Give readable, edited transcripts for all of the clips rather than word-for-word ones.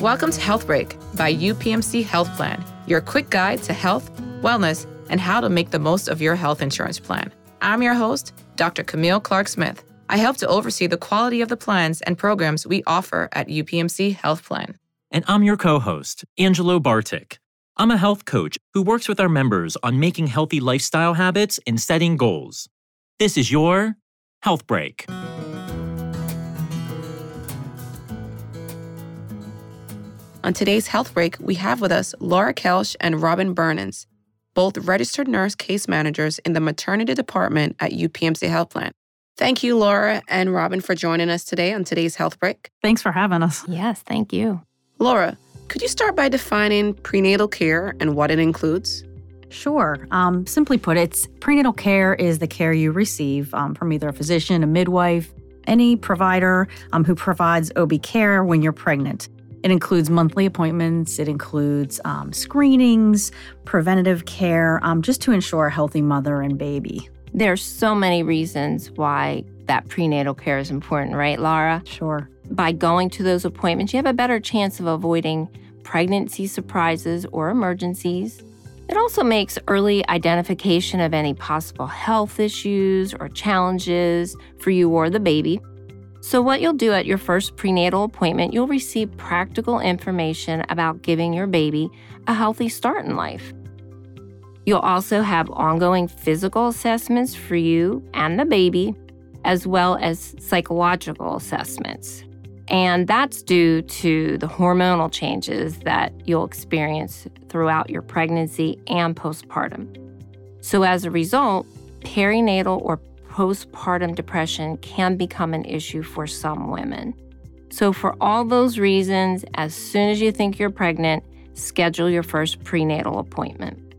Welcome to Health Break by UPMC Health Plan, your quick guide to health, wellness, and how to make the most of your health insurance plan. I'm your host, Dr. Camille Clark Smith. I help to oversee the quality of the plans and programs we offer at UPMC Health Plan. And I'm your co-host, Angelo Bartik. I'm a health coach who works with our members on making healthy lifestyle habits and setting goals. This is your Health Break. On today's Health Break, we have with us Laura Kelsch and Robin Bernens, both registered nurse case managers in the maternity department at UPMC Health Plan. Thank you, Laura and Robin, for joining us today on today's Health Break. Thanks for having us. Yes, thank you. Laura, could you start by defining prenatal care and what it includes? Sure. Simply put, prenatal care is the care you receive from either a physician, a midwife, any provider who provides OB care when you're pregnant. It includes monthly appointments, it includes screenings, preventative care, just to ensure a healthy mother and baby. There's so many reasons why that prenatal care is important, right, Laura? Sure. By going to those appointments, you have a better chance of avoiding pregnancy surprises or emergencies. It also makes early identification of any possible health issues or challenges for you or the baby. So what you'll do at your first prenatal appointment, you'll receive practical information about giving your baby a healthy start in life. You'll also have ongoing physical assessments for you and the baby, as well as psychological assessments. And that's due to the hormonal changes that you'll experience throughout your pregnancy and postpartum. So as a result, perinatal or postpartum depression can become an issue for some women. So for all those reasons, as soon as you think you're pregnant, schedule your first prenatal appointment.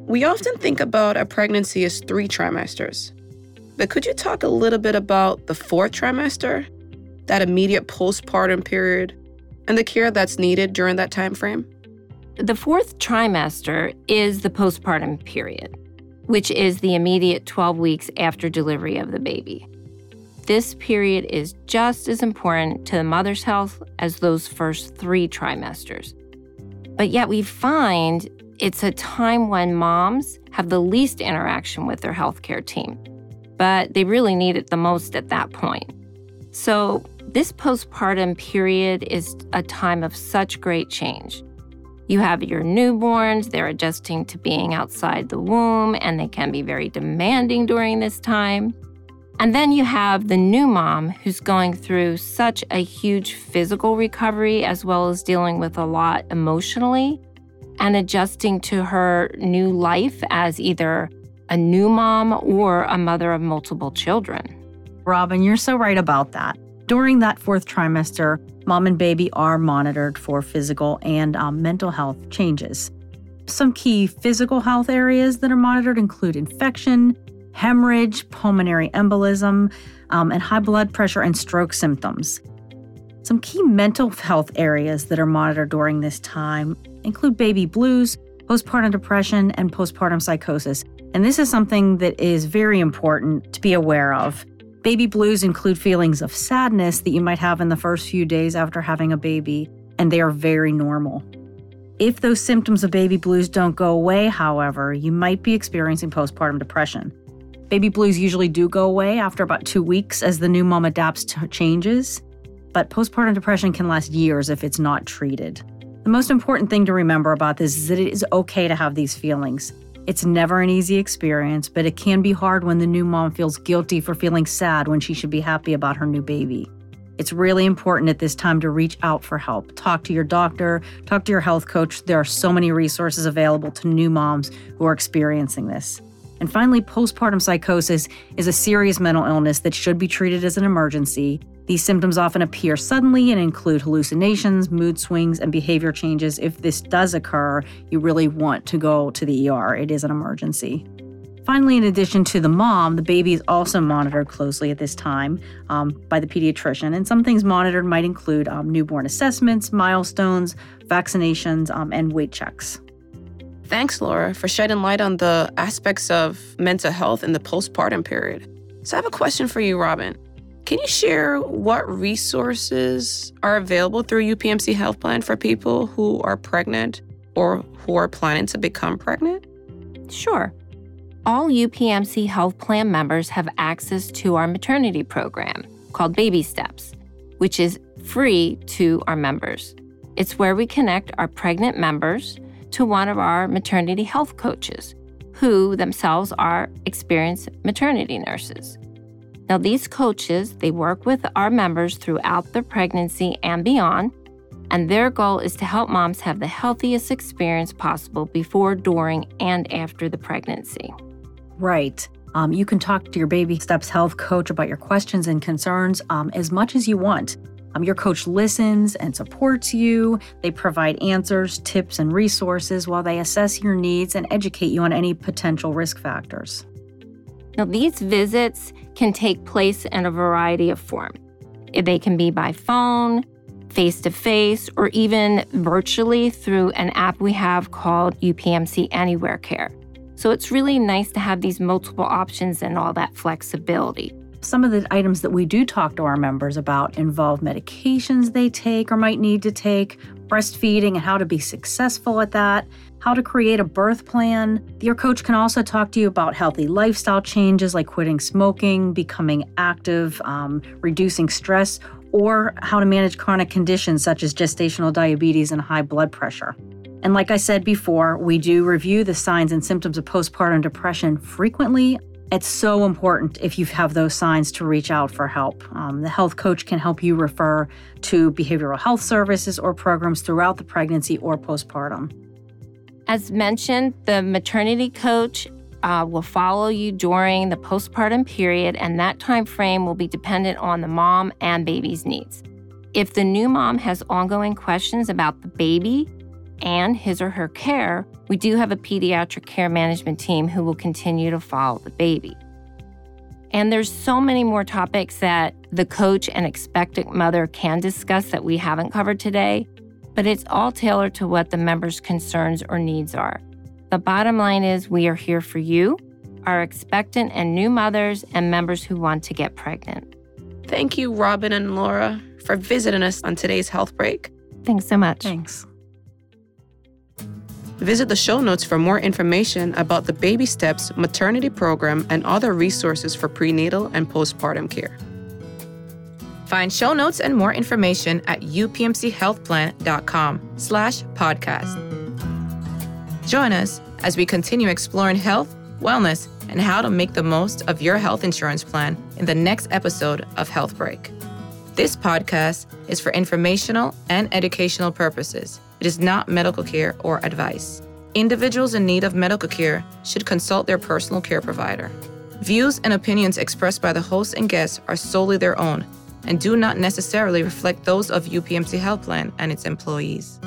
We often think about a pregnancy as 3 trimesters, but could you talk a little bit about the 4th trimester, that immediate postpartum period, and the care that's needed during that time frame? The 4th trimester is the postpartum period, which is the immediate 12 weeks after delivery of the baby. This period is just as important to the mother's health as those first 3 trimesters. But yet we find it's a time when moms have the least interaction with their healthcare team, but they really need it the most at that point. So this postpartum period is a time of such great change. You have your newborns, they're adjusting to being outside the womb, and they can be very demanding during this time. And then you have the new mom who's going through such a huge physical recovery, as well as dealing with a lot emotionally and adjusting to her new life as either a new mom or a mother of multiple children. Robin, you're so right about that. During that 4th trimester, mom and baby are monitored for physical and mental health changes. Some key physical health areas that are monitored include infection, hemorrhage, pulmonary embolism, and high blood pressure and stroke symptoms. Some key mental health areas that are monitored during this time include baby blues, postpartum depression, and postpartum psychosis. And this is something that is very important to be aware of. Baby blues include feelings of sadness that you might have in the first few days after having a baby, and they are very normal. If those symptoms of baby blues don't go away, however, you might be experiencing postpartum depression. Baby blues usually do go away after about 2 weeks as the new mom adapts to changes, but postpartum depression can last years if it's not treated. The most important thing to remember about this is that it is okay to have these feelings. It's never an easy experience, but it can be hard when the new mom feels guilty for feeling sad when she should be happy about her new baby. It's really important at this time to reach out for help. Talk to your doctor, talk to your health coach. There are so many resources available to new moms who are experiencing this. And finally, postpartum psychosis is a serious mental illness that should be treated as an emergency. These symptoms often appear suddenly and include hallucinations, mood swings, and behavior changes. If this does occur, you really want to go to the ER. It is an emergency. Finally, in addition to the mom, the baby is also monitored closely at this time by the pediatrician. And some things monitored might include newborn assessments, milestones, vaccinations, and weight checks. Thanks, Laura, for shedding light on the aspects of mental health in the postpartum period. So I have a question for you, Robin. Can you share what resources are available through UPMC Health Plan for people who are pregnant or who are planning to become pregnant? Sure. All UPMC Health Plan members have access to our maternity program called Baby Steps, which is free to our members. It's where we connect our pregnant members to one of our maternity health coaches, who themselves are experienced maternity nurses. Now, these coaches, they work with our members throughout their pregnancy and beyond, and their goal is to help moms have the healthiest experience possible before, during, and after the pregnancy. Right. You can talk to your Baby Steps health coach about your questions and concerns as much as you want. Your coach listens and supports you. They provide answers, tips, and resources while they assess your needs and educate you on any potential risk factors. Now, these visits can take place in a variety of forms. They can be by phone, face-to-face, or even virtually through an app we have called UPMC Anywhere Care. So it's really nice to have these multiple options and all that flexibility. Some of the items that we do talk to our members about involve medications they take or might need to take, breastfeeding and how to be successful at that, how to create a birth plan. Your coach can also talk to you about healthy lifestyle changes like quitting smoking, becoming active, reducing stress, or how to manage chronic conditions such as gestational diabetes and high blood pressure. And like I said before, we do review the signs and symptoms of postpartum depression frequently. It's so important if you have those signs to reach out for help. The health coach can help you refer to behavioral health services or programs throughout the pregnancy or postpartum. As mentioned, the maternity coach will follow you during the postpartum period, and that time frame will be dependent on the mom and baby's needs. If the new mom has ongoing questions about the baby and his or her care, we do have a pediatric care management team who will continue to follow the baby. And there's so many more topics that the coach and expectant mother can discuss that we haven't covered today, but it's all tailored to what the member's concerns or needs are. The bottom line is we are here for you, our expectant and new mothers and members who want to get pregnant. Thank you, Robin and Laura, for visiting us on today's Health Break. Thanks so much. Thanks. Visit the show notes for more information about the Baby Steps maternity program and other resources for prenatal and postpartum care. Find show notes and more information at upmchealthplan.com/podcast. Join us as we continue exploring health, wellness, and how to make the most of your health insurance plan in the next episode of Health Break. This podcast is for informational and educational purposes. It is not medical care or advice. Individuals in need of medical care should consult their personal care provider. Views and opinions expressed by the hosts and guests are solely their own and do not necessarily reflect those of UPMC Health Plan and its employees.